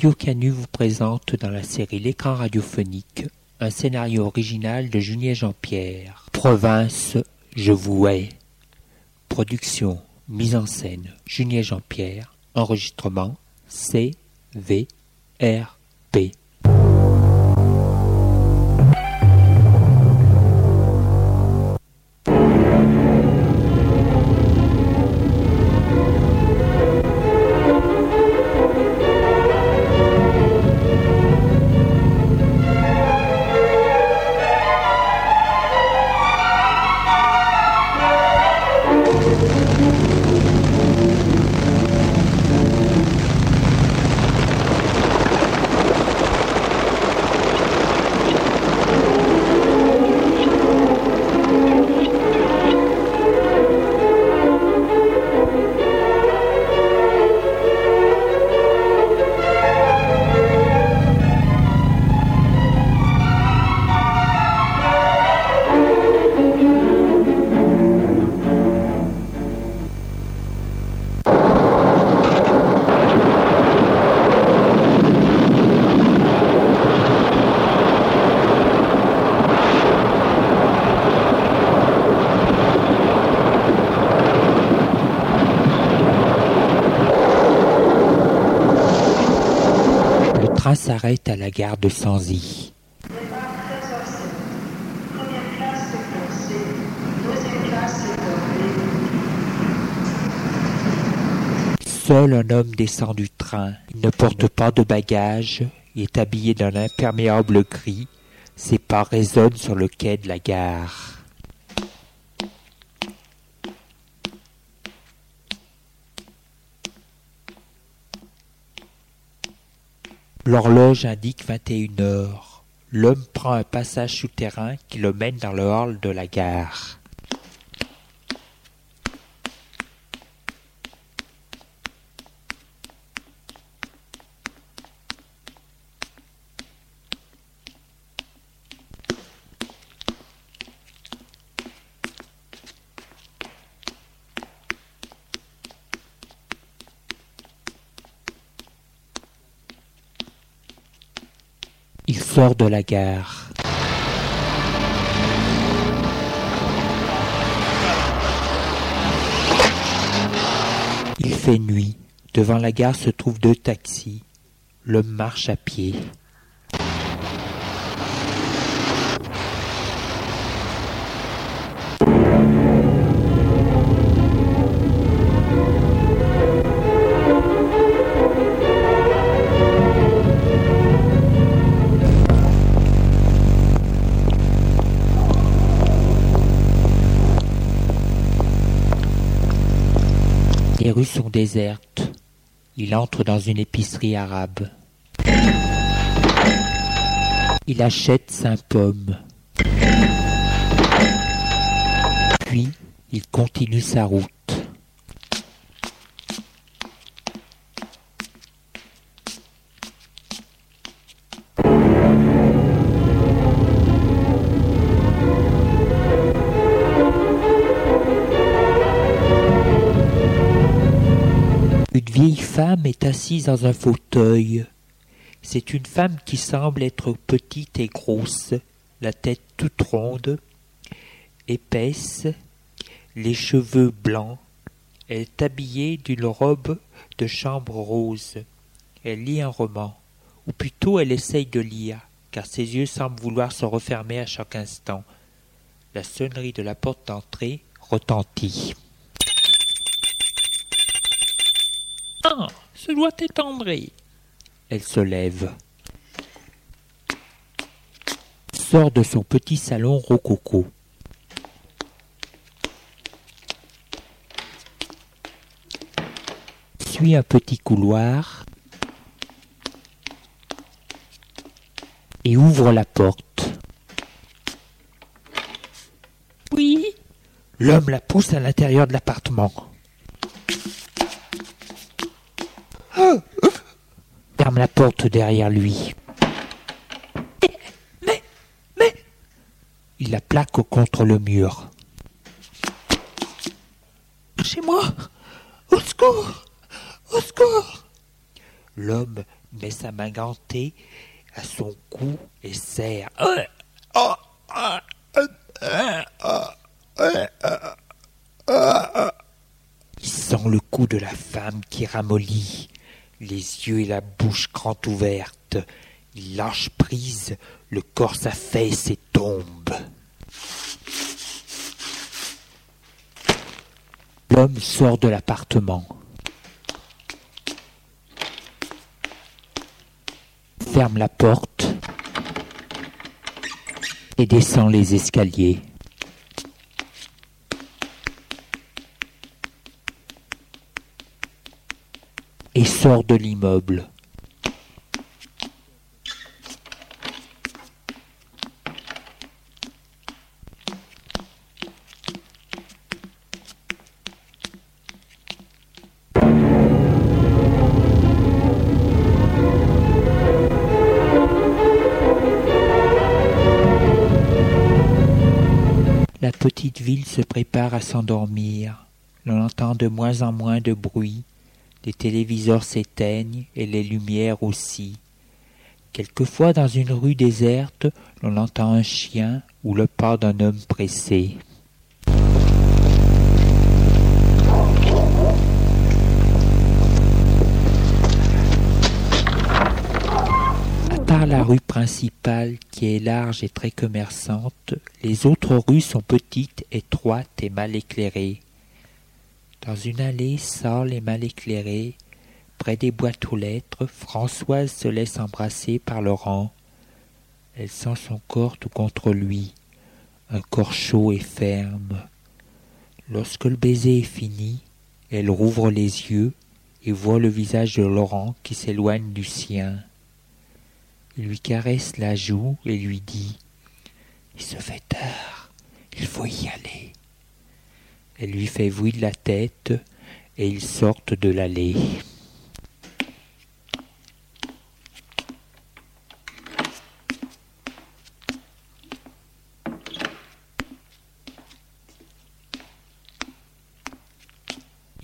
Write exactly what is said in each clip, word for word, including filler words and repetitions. Radio Canu vous présente dans la série L'écran radiophonique un scénario original de Julien Jean-Pierre. Provence, je vous hais. Production, mise en scène, Julien Jean-Pierre. Enregistrement, C, V, R, P. S'arrête à la gare de Sanzy. Seul un homme descend du train. Il ne porte pas de bagages. Il est habillé d'un imperméable gris. Ses pas résonnent sur le quai de la gare. L'horloge indique vingt et une heures. L'homme prend un passage souterrain qui le mène dans le hall de la gare. Il sort de la gare. Il fait nuit. Devant la gare se trouvent deux taxis. L'homme marche à pied. Les rues sont désertes. Il entre dans une épicerie arabe. Il achète cinq pommes. Puis, il continue sa route. Une vieille femme est assise dans un fauteuil. C'est une femme qui semble être petite et grosse, la tête toute ronde, épaisse, les cheveux blancs. Elle est habillée d'une robe de chambre rose. Elle lit un roman, ou plutôt elle essaye de lire, car ses yeux semblent vouloir se refermer à chaque instant. La sonnerie de la porte d'entrée retentit. Ah, ce doit être André. Elle se lève. Sort de son petit salon rococo. Suit un petit couloir et ouvre la porte. Oui. L'homme la pousse à l'intérieur de l'appartement. Ferme la porte derrière lui. Mais, mais, mais... Il la plaque contre le mur. Chez moi! Au secours! Au secours! L'homme mais sa main gantée à son cou et serre. Il sent le cou de la femme qui ramollit, les yeux et la bouche grand ouvertes. Il lâche prise, le corps s'affaisse et tombe. L'homme sort de l'appartement, ferme la porte et descend les escaliers. Et sort de l'immeuble. La petite ville se prépare à s'endormir. L'on entend de moins en moins de bruit. Les téléviseurs s'éteignent et les lumières aussi. Quelquefois, dans une rue déserte, l'on entend un chien ou le pas d'un homme pressé. À part la rue principale qui est large et très commerçante, les autres rues sont petites, étroites et mal éclairées. Dans une allée sale et mal éclairée, près des boîtes aux lettres, Françoise se laisse embrasser par Laurent. Elle sent son corps tout contre lui, un corps chaud et ferme. Lorsque le baiser est fini, elle rouvre les yeux et voit le visage de Laurent qui s'éloigne du sien. Il lui caresse la joue et lui dit « Il se fait tard, il faut y aller ». Elle lui fait vouer de la tête et ils sortent de l'allée.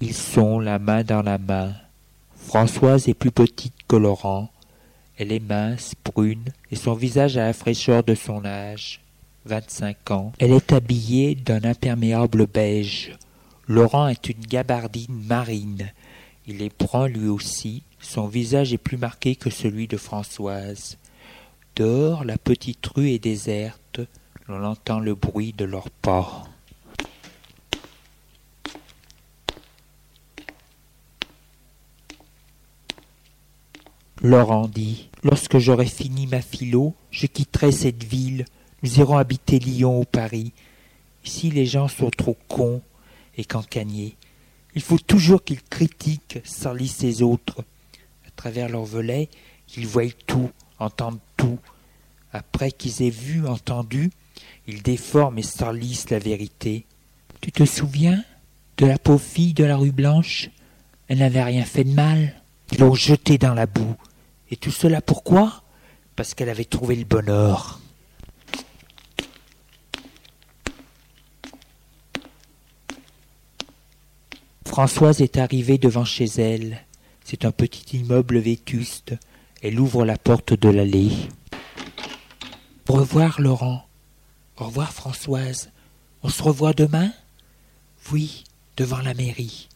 Ils sont la main dans la main. Françoise est plus petite que Laurent. Elle est mince, brune et son visage a la fraîcheur de son âge. vingt-cinq ans. Elle est habillée d'un imperméable beige. Laurent est une gabardine marine. Il est brun lui aussi. Son visage est plus marqué que celui de Françoise. Dehors, la petite rue est déserte. L'on entend le bruit de leurs pas. Laurent dit : « Lorsque j'aurai fini ma philo, je quitterai cette ville. Nous irons habiter Lyon ou Paris. Ici, les gens sont trop cons et cancaniers. Il faut toujours qu'ils critiquent, salissent les autres. À travers leurs volets, ils voient tout, entendent tout. Après qu'ils aient vu, entendu, ils déforment et salissent la vérité. Tu te souviens de la pauvre fille de la rue Blanche ? Elle n'avait rien fait de mal. Ils l'ont jetée dans la boue. Et tout cela pourquoi ? Parce qu'elle avait trouvé le bonheur. » Françoise est arrivée devant chez elle. C'est un petit immeuble vétuste. Elle ouvre la porte de l'allée. « Au revoir, Laurent. Au revoir, Françoise. On se revoit demain ?»« Oui, devant la mairie. »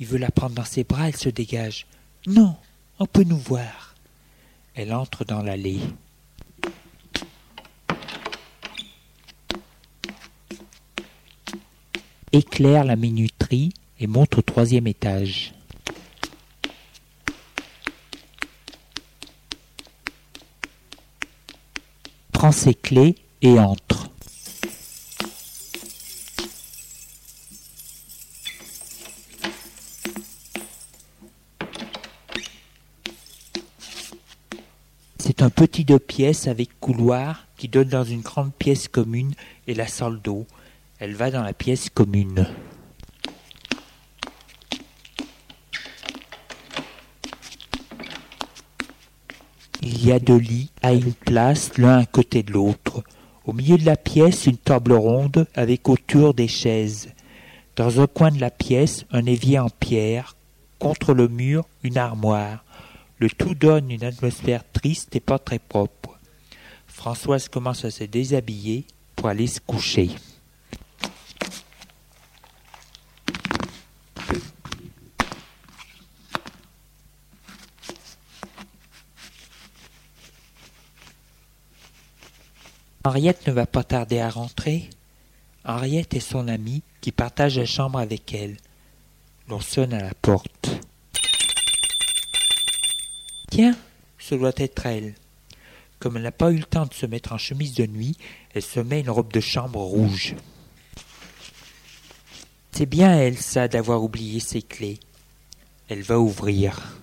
Il veut la prendre dans ses bras, elle se dégage. « Non, on peut nous voir. » Elle entre dans l'allée. Éclaire la minuterie et monte au troisième étage. Prend ses clés et entre. C'est un petit deux pièces avec couloir qui donne dans une grande pièce commune et la salle d'eau. Elle va dans la pièce commune. Il y a deux lits à une place, l'un à côté de l'autre. Au milieu de la pièce, une table ronde avec autour des chaises. Dans un coin de la pièce, un évier en pierre. Contre le mur, une armoire. Le tout donne une atmosphère triste et pas très propre. Françoise commence à se déshabiller pour aller se coucher. Henriette ne va pas tarder à rentrer. Henriette et son amie qui partagent la chambre avec elle. L'on sonne à la porte. Tiens, ce doit être elle. Comme elle n'a pas eu le temps de se mettre en chemise de nuit, elle se met une robe de chambre rouge. C'est bien elle, ça, d'avoir oublié ses clés. Elle va ouvrir.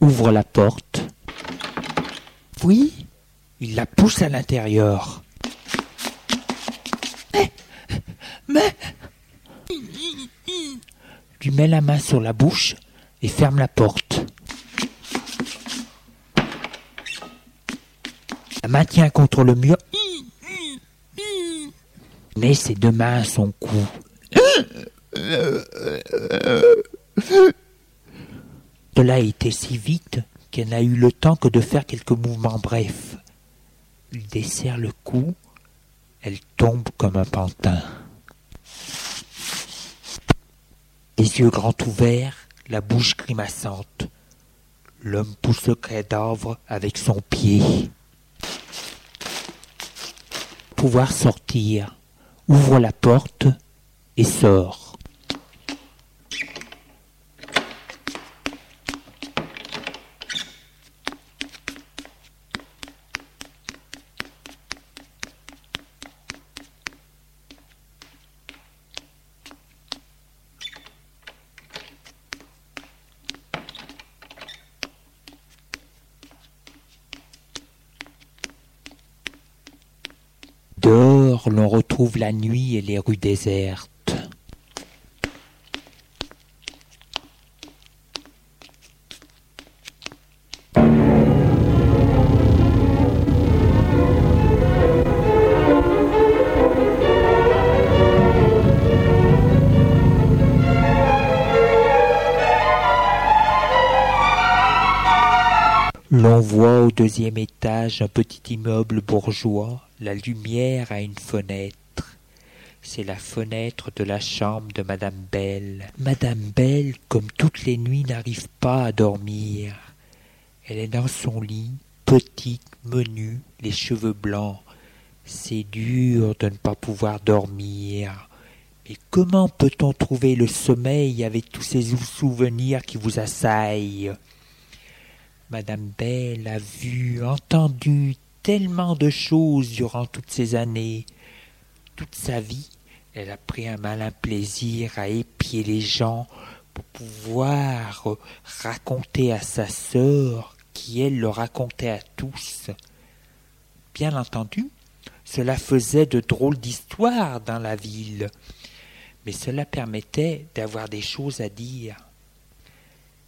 Ouvre la porte. Oui, il la pousse à l'intérieur. Mais, mais... lui met la main sur la bouche et ferme la porte. La maintient contre le mur, met ses deux mains à son cou. Cela a été si vite qu'elle n'a eu le temps que de faire quelques mouvements brefs. Il desserre le cou, elle tombe comme un pantin. Les yeux grands ouverts, la bouche grimaçante. L'homme pousse le cadavre avec son pied. Pouvoir sortir, ouvre la porte et sort. L'on retrouve la nuit et les rues désertes. L'on voit au deuxième étage un petit immeuble bourgeois. La lumière a une fenêtre. C'est la fenêtre de la chambre de Madame Belle. Madame Belle, comme toutes les nuits, n'arrive pas à dormir. Elle est dans son lit, petite, menue, les cheveux blancs. C'est dur de ne pas pouvoir dormir. Mais comment peut-on trouver le sommeil avec tous ces souvenirs qui vous assaillent? Madame Belle a vu, entendu, tellement de choses durant toutes ces années. Toute sa vie, elle a pris un malin plaisir à épier les gens pour pouvoir raconter à sa sœur qui, elle, le racontait à tous. Bien entendu, cela faisait de drôles d'histoires dans la ville, mais cela permettait d'avoir des choses à dire.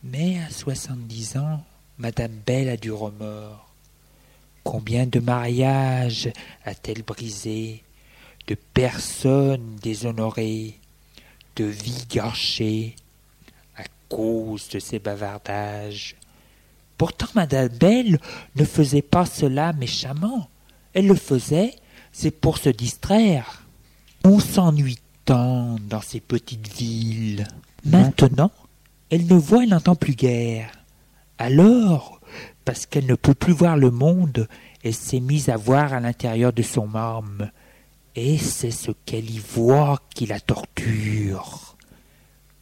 Mais à soixante-dix ans, Madame Belle a du remords. Combien de mariages a-t-elle brisé, de personnes déshonorées, de vies gâchées à cause de ces bavardages? Pourtant, Madame Belle ne faisait pas cela méchamment. Elle le faisait, c'est pour se distraire. On s'ennuie tant dans ces petites villes. Maintenant, elle ne voit et n'entend plus guère. Alors, parce qu'elle ne peut plus voir le monde, elle s'est mise à voir à l'intérieur de son âme. Et c'est ce qu'elle y voit qui la torture.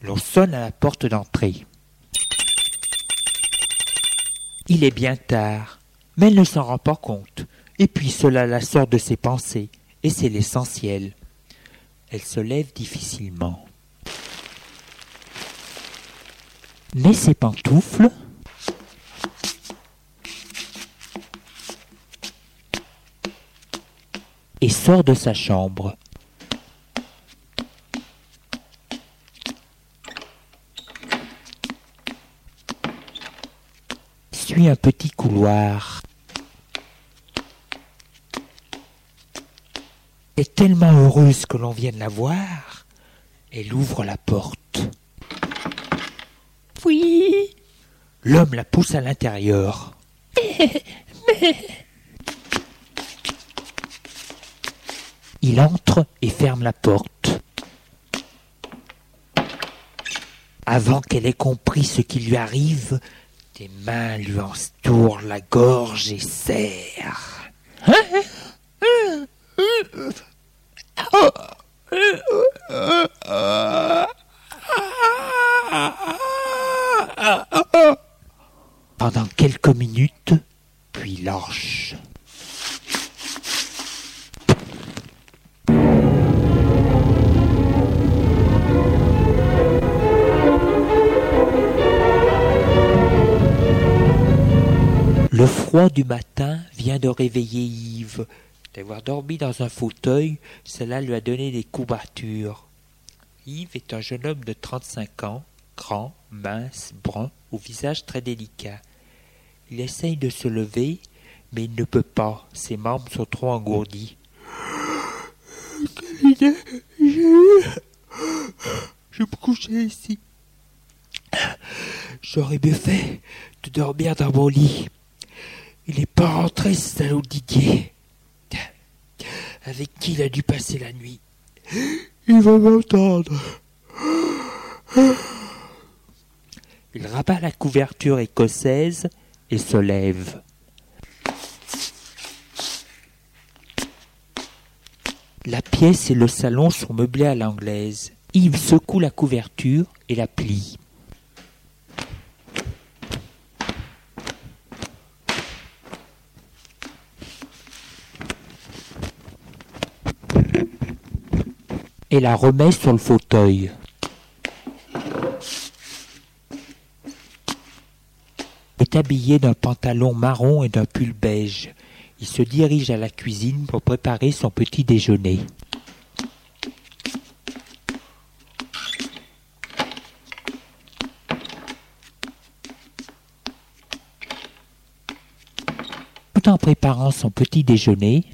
L'on sonne à la porte d'entrée. Il est bien tard, mais elle ne s'en rend pas compte. Et puis cela la sort de ses pensées, et c'est l'essentiel. Elle se lève difficilement. Mais ses pantoufles... et sort de sa chambre. Suit un petit couloir. Elle est tellement heureuse que l'on vienne la voir. Elle ouvre la porte. Oui. L'homme la pousse à l'intérieur. Mais, mais... Il entre et ferme la porte. Avant qu'elle ait compris ce qui lui arrive, des mains lui entourent la gorge et serrent. Pendant quelques minutes, puis lâche. Le froid du matin vient de réveiller Yves. D'avoir dormi dans un fauteuil, cela lui a donné des courbatures. Yves est un jeune homme de trente-cinq ans, grand, mince, brun, au visage très délicat. Il essaye de se lever, mais il ne peut pas, ses membres sont trop engourdis. Quelle idée j'ai eue! Je vais me coucher ici. J'aurais mieux fait de dormir dans mon lit. Il n'est pas rentré, ce salaud Didier. Avec qui il a dû passer la nuit. Il va m'entendre. Il rabat la couverture écossaise et se lève. La pièce et le salon sont meublés à l'anglaise. Yves secoue la couverture et la plie. Et la remet sur le fauteuil. Il est habillé d'un pantalon marron et d'un pull beige. Il se dirige à la cuisine pour préparer son petit déjeuner. Tout en préparant son petit déjeuner,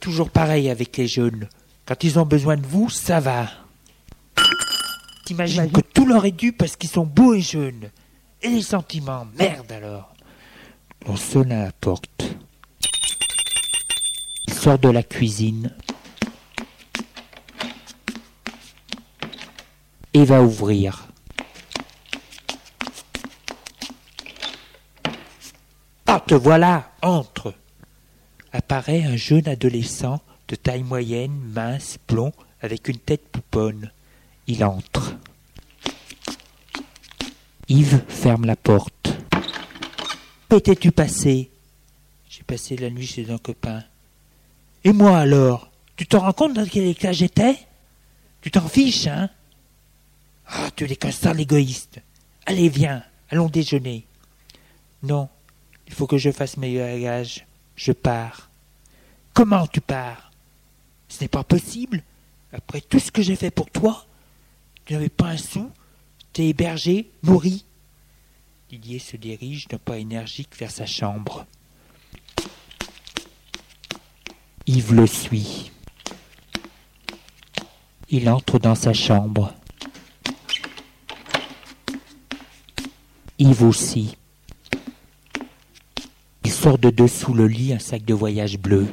toujours pareil avec les jeunes. Quand ils ont besoin de vous, ça va. T'imagines que tout leur est dû parce qu'ils sont beaux et jeunes. Et les sentiments, merde alors. On sonne à la porte. Il sort de la cuisine. Et va ouvrir. Ah, te voilà, entre. Apparaît un jeune adolescent de taille moyenne, mince, blond, avec une tête pouponne. Il entre. Yves ferme la porte. « Où étais-tu passé ?»« J'ai passé la nuit chez un copain. »« Et moi alors? Tu te rends compte dans quel état j'étais? Tu t'en fiches, hein? »« Ah, tu n'es qu'un sale égoïste. Allez, viens, allons déjeuner. »« Non, il faut que je fasse mes bagages. » Je pars. Comment tu pars? Ce n'est pas possible. Après tout ce que j'ai fait pour toi, tu n'avais pas un sou, tu es hébergé, nourri. Didier se dirige d'un pas énergique vers sa chambre. Yves le suit. Il entre dans sa chambre. Yves aussi. Sort de dessous le lit un sac de voyage bleu.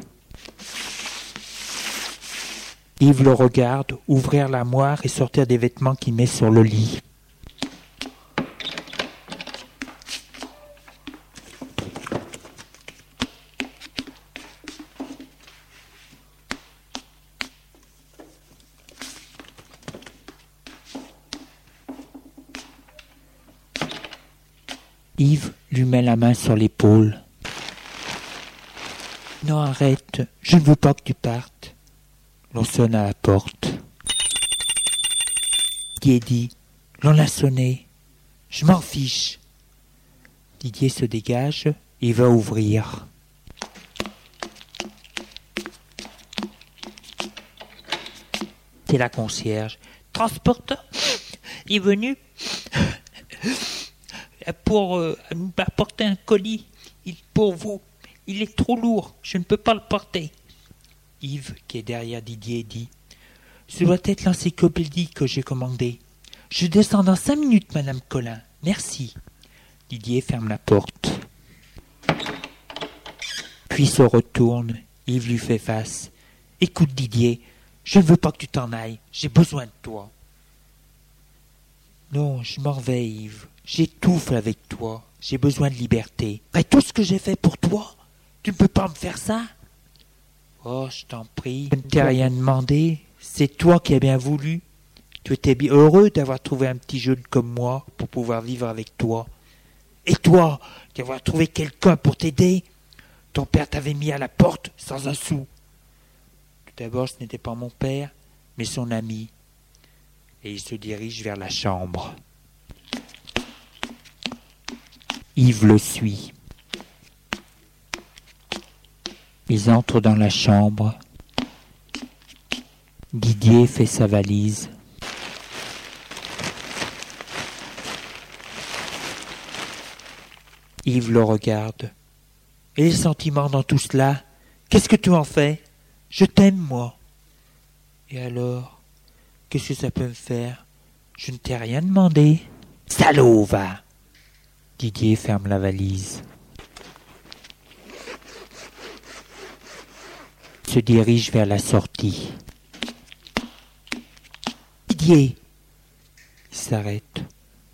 Yves le regarde ouvrir l'armoire et sortir des vêtements qu'il met sur le lit. Yves lui met la main sur l'épaule. Non, arrête, je ne veux pas que tu partes. L'on sonne à la porte. Didier dit, l'on a sonné. Je m'en fiche. Didier se dégage et va ouvrir. C'est la concierge. Transporteur est venu. pour euh, apporter un colis il, pour vous. Il est trop lourd, je ne peux pas le porter. Yves, qui est derrière Didier, dit « Ce doit être l'encyclopédie que j'ai commandée. Je descends dans cinq minutes, Madame Collin. Merci. » Didier ferme la porte. Puis se retourne, Yves lui fait face. « Écoute, Didier, je ne veux pas que tu t'en ailles. J'ai besoin de toi. »« Non, je m'en vais, Yves. J'étouffe avec toi. J'ai besoin de liberté. Après tout ce que j'ai fait pour toi, tu ne peux pas me faire ça ? » « Oh, je t'en prie, je ne t'ai rien demandé, c'est toi qui as bien voulu. Tu étais bien heureux d'avoir trouvé un petit jeune comme moi pour pouvoir vivre avec toi. Et toi, d'avoir trouvé quelqu'un pour t'aider. Ton père t'avait mis à la porte sans un sou. Tout d'abord, ce n'était pas mon père, mais son ami. » Et il se dirige vers la chambre. Yves le suit. Ils entrent dans la chambre. Didier fait sa valise. Yves le regarde. Et les sentiments dans tout cela, qu'est-ce que tu en fais ? Je t'aime, moi. Et alors, qu'est-ce que ça peut me faire ? Je ne t'ai rien demandé. Salaud, va ! Didier ferme la valise. Se dirige vers la sortie. Didier, il s'arrête.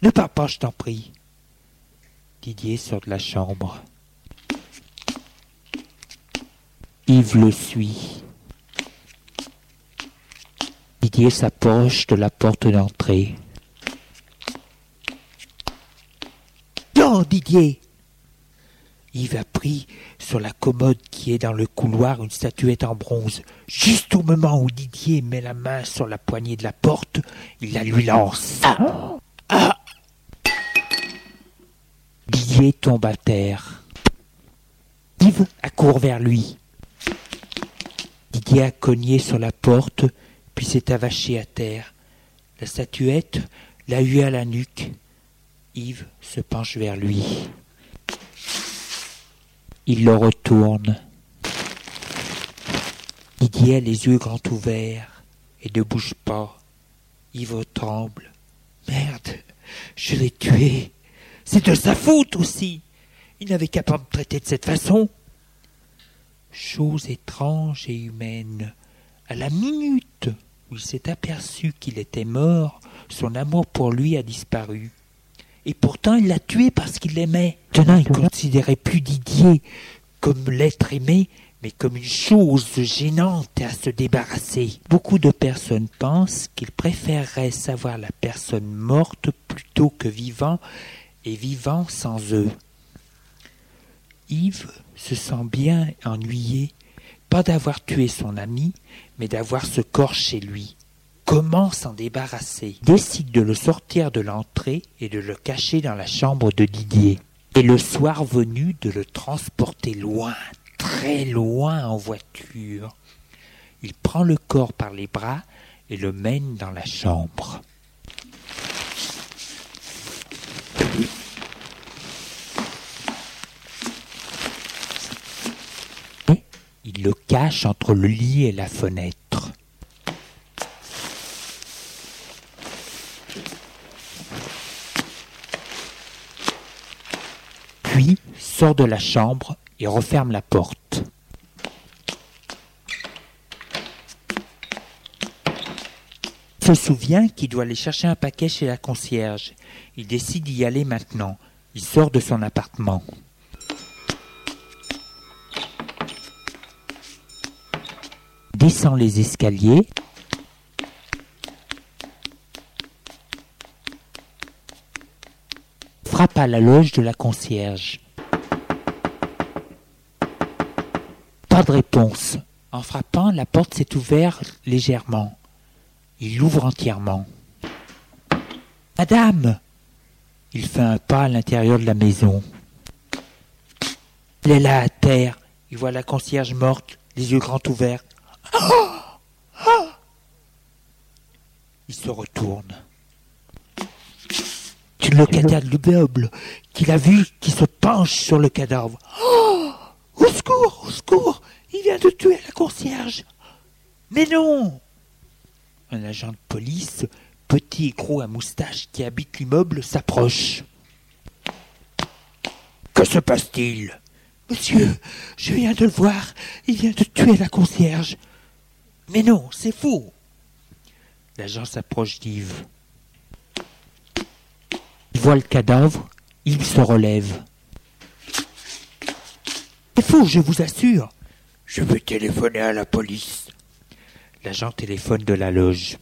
Ne pars pas, je t'en prie. Didier sort de la chambre. Yves le suit. Didier s'approche de la porte d'entrée. Non, Didier! Yves a pris sur la commode qui est dans le couloir une statuette en bronze. Juste au moment où Didier met la main sur la poignée de la porte, il la lui lance. Ah. Ah. Didier tombe à terre. Yves accourt vers lui. Didier a cogné sur la porte, puis s'est avaché à terre. La statuette l'a eu à la nuque. Yves se penche vers lui. Il le retourne. Didier a les yeux grands ouverts et ne bouge pas. Yves tremble. Merde, je l'ai tué. C'est de sa faute aussi. Il n'avait qu'à pas me traiter de cette façon. Chose étrange et humaine. À la minute où il s'est aperçu qu'il était mort, son amour pour lui a disparu. Et pourtant, il l'a tué parce qu'il l'aimait. Maintenant, il ne considérait plus Didier comme l'être aimé, mais comme une chose gênante à se débarrasser. Beaucoup de personnes pensent qu'ils préféreraient savoir la personne morte plutôt que vivant, et vivant sans eux. Yves se sent bien ennuyé, pas d'avoir tué son ami, mais d'avoir ce corps chez lui. Comment s'en débarrasser ? Décide de le sortir de l'entrée et de le cacher dans la chambre de Didier. Et le soir venu, de le transporter loin, très loin en voiture. Il prend le corps par les bras et le mène dans la chambre. Et il le cache entre le lit et la fenêtre. Puis sort de la chambre et referme la porte. Il se souvient qu'il doit aller chercher un paquet chez la concierge. Il décide d'y aller maintenant. Il sort de son appartement. Descend les escaliers. Frappe à la loge de la concierge. Pas de réponse. En frappant, la porte s'est ouverte légèrement. Il l'ouvre entièrement. Madame ! Il fait un pas à l'intérieur de la maison. Elle est là à terre. Il voit la concierge morte, les yeux grands ouverts. Ah ! Ah ! Il se retourne. le locataire de l'immeuble qui l'a vu, qui se penche sur le cadavre. Oh, au secours, au secours, il vient de tuer la concierge. Mais non! Un agent de police, petit et gros à moustache qui habite l'immeuble, s'approche. Que se passe-t-il? Monsieur, je viens de le voir, il vient de tuer la concierge. Mais non, c'est faux. L'agent s'approche d'Yves. Il voit le cadavre, Yves se relève. C'est faux, je vous assure. Je vais téléphoner à la police. L'agent téléphone de la loge.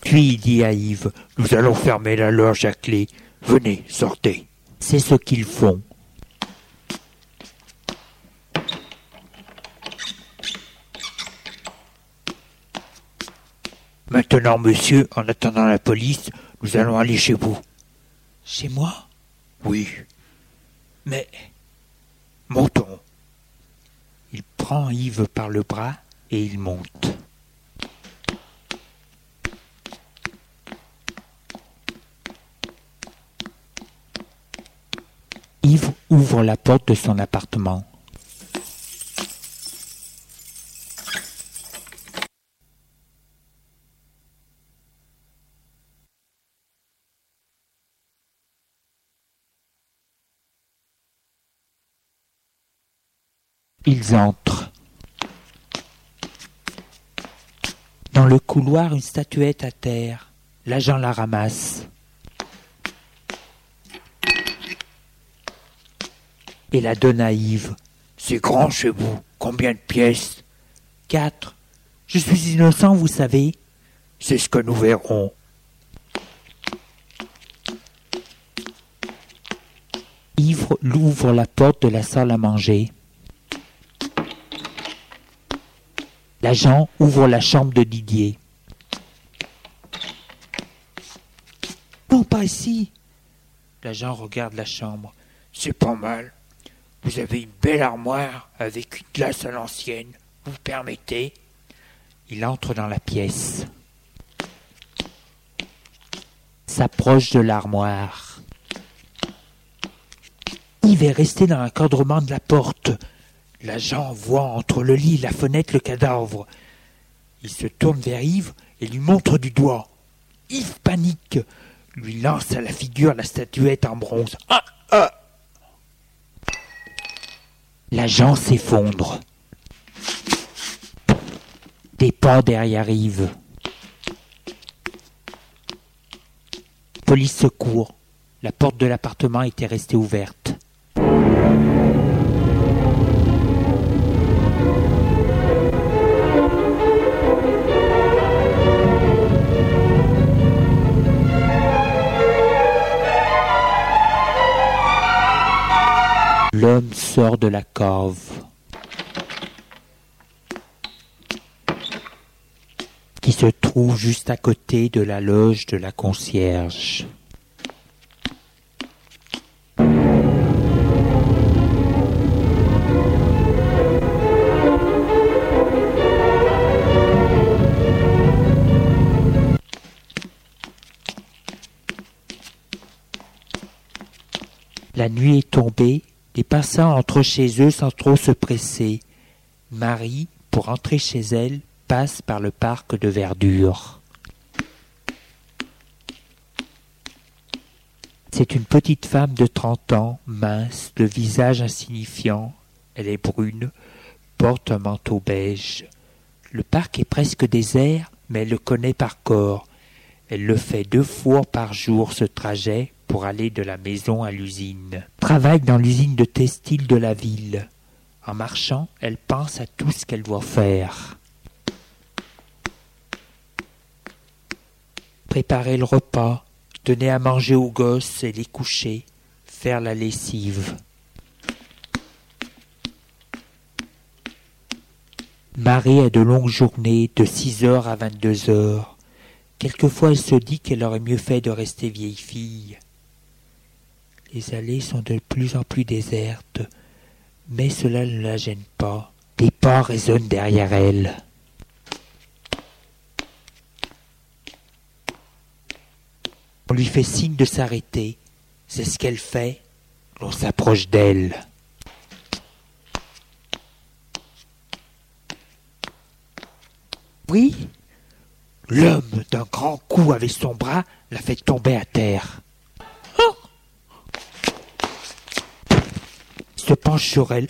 Puis il dit à Yves, nous allons fermer la loge à clé. Venez, sortez. C'est ce qu'ils font. Maintenant, monsieur, en attendant la police, nous allons aller chez vous. Chez moi? Oui. Mais... montons. Il prend Yves par le bras et il monte. Yves ouvre la porte de son appartement. Ils entrent. Dans le couloir, une statuette à terre. L'agent la ramasse. Et la donne à Yves. C'est grand chez vous. Combien de pièces? Quatre. Je suis innocent, vous savez. C'est ce que nous verrons. Yves l'ouvre la porte de la salle à manger. L'agent ouvre la chambre de Didier. Non, pas ici. L'agent regarde la chambre. C'est pas mal. Vous avez une belle armoire avec une glace à l'ancienne. Vous permettez? Il entre dans la pièce. S'approche de l'armoire. Yves est resté dans l'encadrement de la porte. L'agent voit entre le lit et la fenêtre le cadavre. Il se tourne vers Yves et lui montre du doigt. Yves panique, lui lance à la figure la statuette en bronze. Ah, ah. L'agent s'effondre. Des pas derrière Yves. Police secourt. La porte de l'appartement était restée ouverte. L'homme sort de la cave. Qui se trouve juste à côté de la loge de la concierge. La nuit est tombée. Les passants entrent chez eux sans trop se presser. Marie, pour entrer chez elle, passe par le parc de verdure. C'est une petite femme de trente ans, mince, de visage insignifiant. Elle est brune, porte un manteau beige. Le parc est presque désert, mais elle le connaît par cœur. Elle le fait deux fois par jour, ce trajet, pour aller de la maison à l'usine. Travaille dans l'usine de textile de la ville. En marchant, elle pense à tout ce qu'elle doit faire. Préparer le repas, donner à manger aux gosses et les coucher, faire la lessive. Marie a de longues journées, de six heures à vingt-deux heures. Quelquefois, elle se dit qu'elle aurait mieux fait de rester vieille fille. Les allées sont de plus en plus désertes, mais cela ne la gêne pas. Des pas résonnent derrière elle. On lui fait signe de s'arrêter. C'est ce qu'elle fait. L'on s'approche d'elle. Oui, l'homme, d'un grand coup avec son bras, la fait tomber à terre. Oh, il se penche sur elle.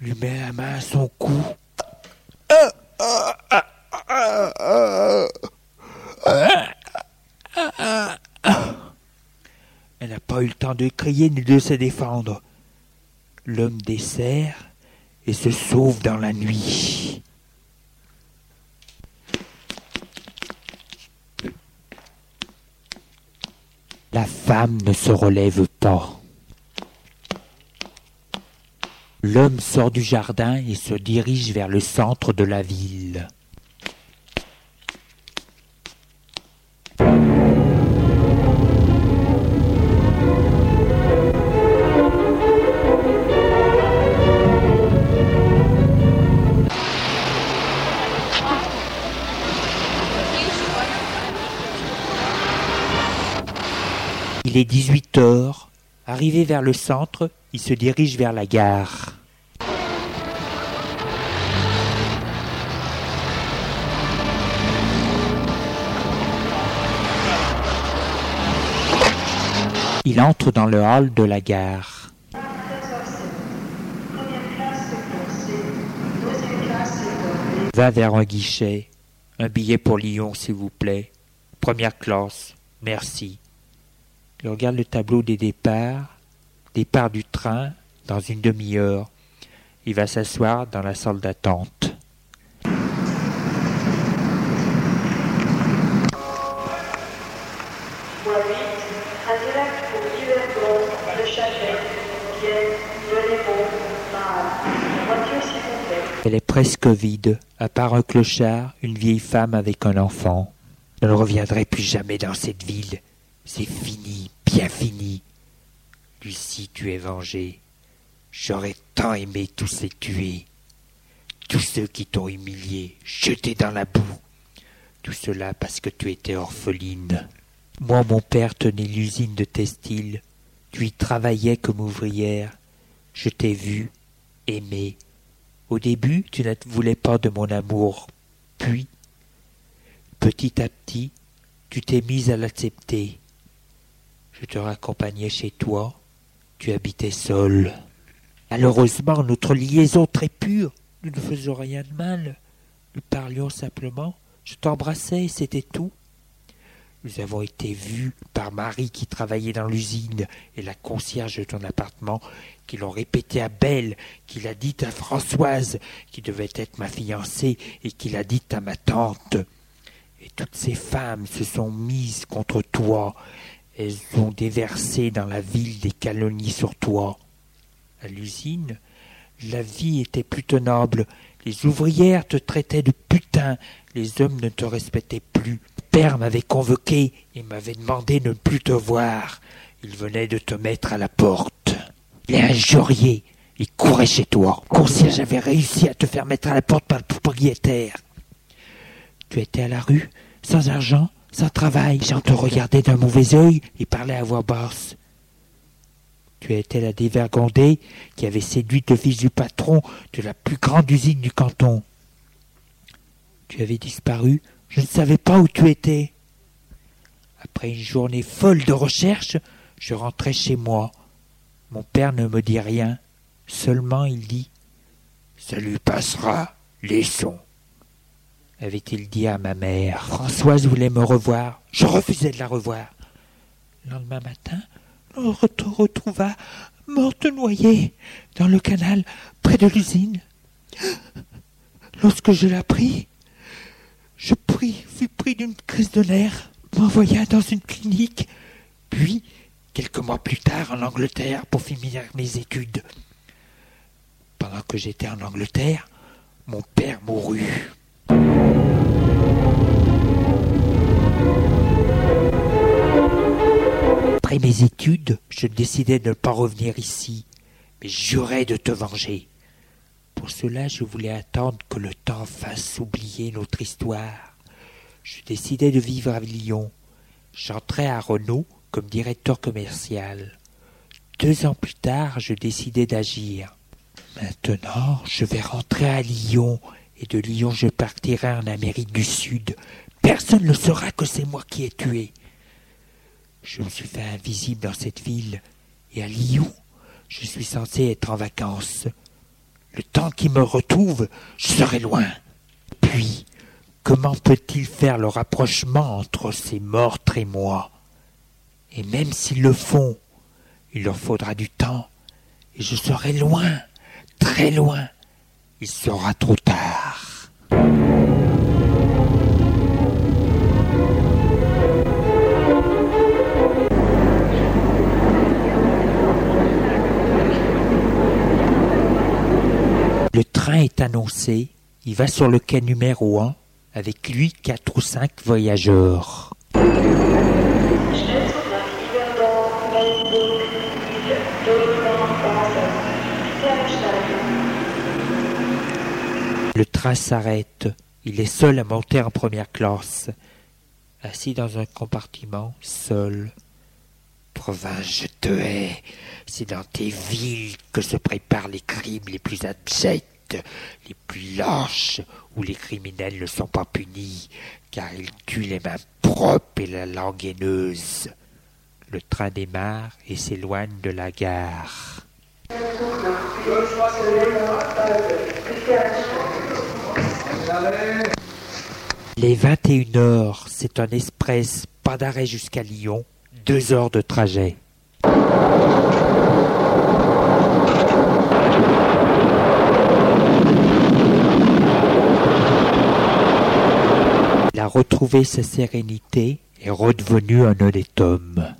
Lui met la main à son cou. Elle n'a pas eu le temps de crier ni de se défendre. L'homme dessert et se sauve dans la nuit. La femme ne se relève pas. L'homme sort du jardin et se dirige vers le centre de la ville. Il est dix-huit heures. Arrivé vers le centre, il se dirige vers la gare. Il entre dans le hall de la gare. Va vers un guichet. Un billet pour Lyon, s'il vous plaît. Première classe, merci. Il regarde le tableau des départs, départ du train dans une demi-heure. Il va s'asseoir dans la salle d'attente. Elle est presque vide, à part un clochard, une vieille femme avec un enfant. Je ne reviendrai plus jamais dans cette ville. C'est fini, bien fini. Lucie, tu es vengée. J'aurais tant aimé tous ces tués. Tous ceux qui t'ont humilié, jeté dans la boue. Tout cela parce que tu étais orpheline. Moi, mon père tenait l'usine de textile. Tu y travaillais comme ouvrière. Je t'ai vue, aimée. Au début, tu ne voulais pas de mon amour. Puis, petit à petit, tu t'es mise à l'accepter. Je te raccompagnais chez toi, tu habitais seul. Malheureusement, notre liaison très pure, nous ne faisions rien de mal, nous parlions simplement, je t'embrassais, c'était tout. Nous avons été vus par Marie qui travaillait dans l'usine et la concierge de ton appartement, qui l'ont répété à Belle, qui l'a dit à Françoise, qui devait être ma fiancée et qui l'a dit à ma tante. Et toutes ces femmes se sont mises contre toi. Elles ont déversé dans la ville des calomnies sur toi. À l'usine, la vie était plus tenable. Les ouvrières te traitaient de putain. Les hommes ne te respectaient plus. Père m'avait convoqué et m'avait demandé de ne plus te voir. Il venait de te mettre à la porte. Il injuriait. Il courait chez toi. Le concierge avait réussi à te faire mettre à la porte par le propriétaire. Tu étais à la rue, sans argent, sans travail. J'en te regardais d'un mauvais œil et parlais à voix basse. Tu étais la dévergondée qui avait séduit le fils du patron de la plus grande usine du canton. Tu avais disparu, je ne savais pas où tu étais. Après une journée folle de recherche, je rentrais chez moi. Mon père ne me dit rien, seulement il dit « Ça lui passera, laissons ». Avait-il dit à ma mère. Françoise voulait me revoir. Je refusais de la revoir. Le lendemain matin, on te retrouva morte noyée dans le canal près de l'usine. Lorsque je l'appris, je pris, fus pris d'une crise de nerfs, m'envoya dans une clinique, puis, quelques mois plus tard, en Angleterre pour finir mes études. Pendant que j'étais en Angleterre, mon père mourut. Thank you. Après mes études, je décidai de ne pas revenir ici, mais jurais de te venger. Pour cela, je voulais attendre que le temps fasse oublier notre histoire. Je décidai de vivre à Lyon. J'entrai à Renault comme directeur commercial. Deux ans plus tard, je décidai d'agir. Maintenant, je vais rentrer à Lyon, et de Lyon, je partirai en Amérique du Sud. Personne ne saura que c'est moi qui ai tué. Je me suis fait invisible dans cette ville, et à Lyon, je suis censé être en vacances. Le temps qu'ils me retrouvent, je serai loin. Puis, comment peut-il faire le rapprochement entre ces meurtres et moi? Et même s'ils le font, il leur faudra du temps, et je serai loin, très loin. Il sera trop tard. Le train est annoncé, il va sur le quai numéro un, avec lui quatre ou cinq voyageurs. Le train s'arrête. Il est seul à monter en première classe. Assis dans un compartiment, seul. Province, je te hais. C'est dans tes villes que se préparent les crimes les plus abjects, les plus lâches, où les criminels ne sont pas punis, car ils tuent les mains propres et la langue haineuse. Le train démarre et s'éloigne de la gare. Les vingt et une heures, c'est un express, pas d'arrêt jusqu'à Lyon, deux heures de trajet. Il a retrouvé sa sérénité et redevenu un honnête homme.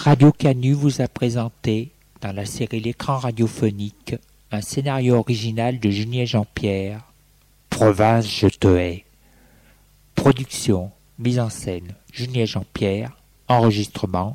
Radio Canu vous a présenté, dans la série L'écran radiophonique, un scénario original de Julien Jean-Pierre, Province, je te hais. Production, mise en scène, Julien Jean-Pierre, enregistrement,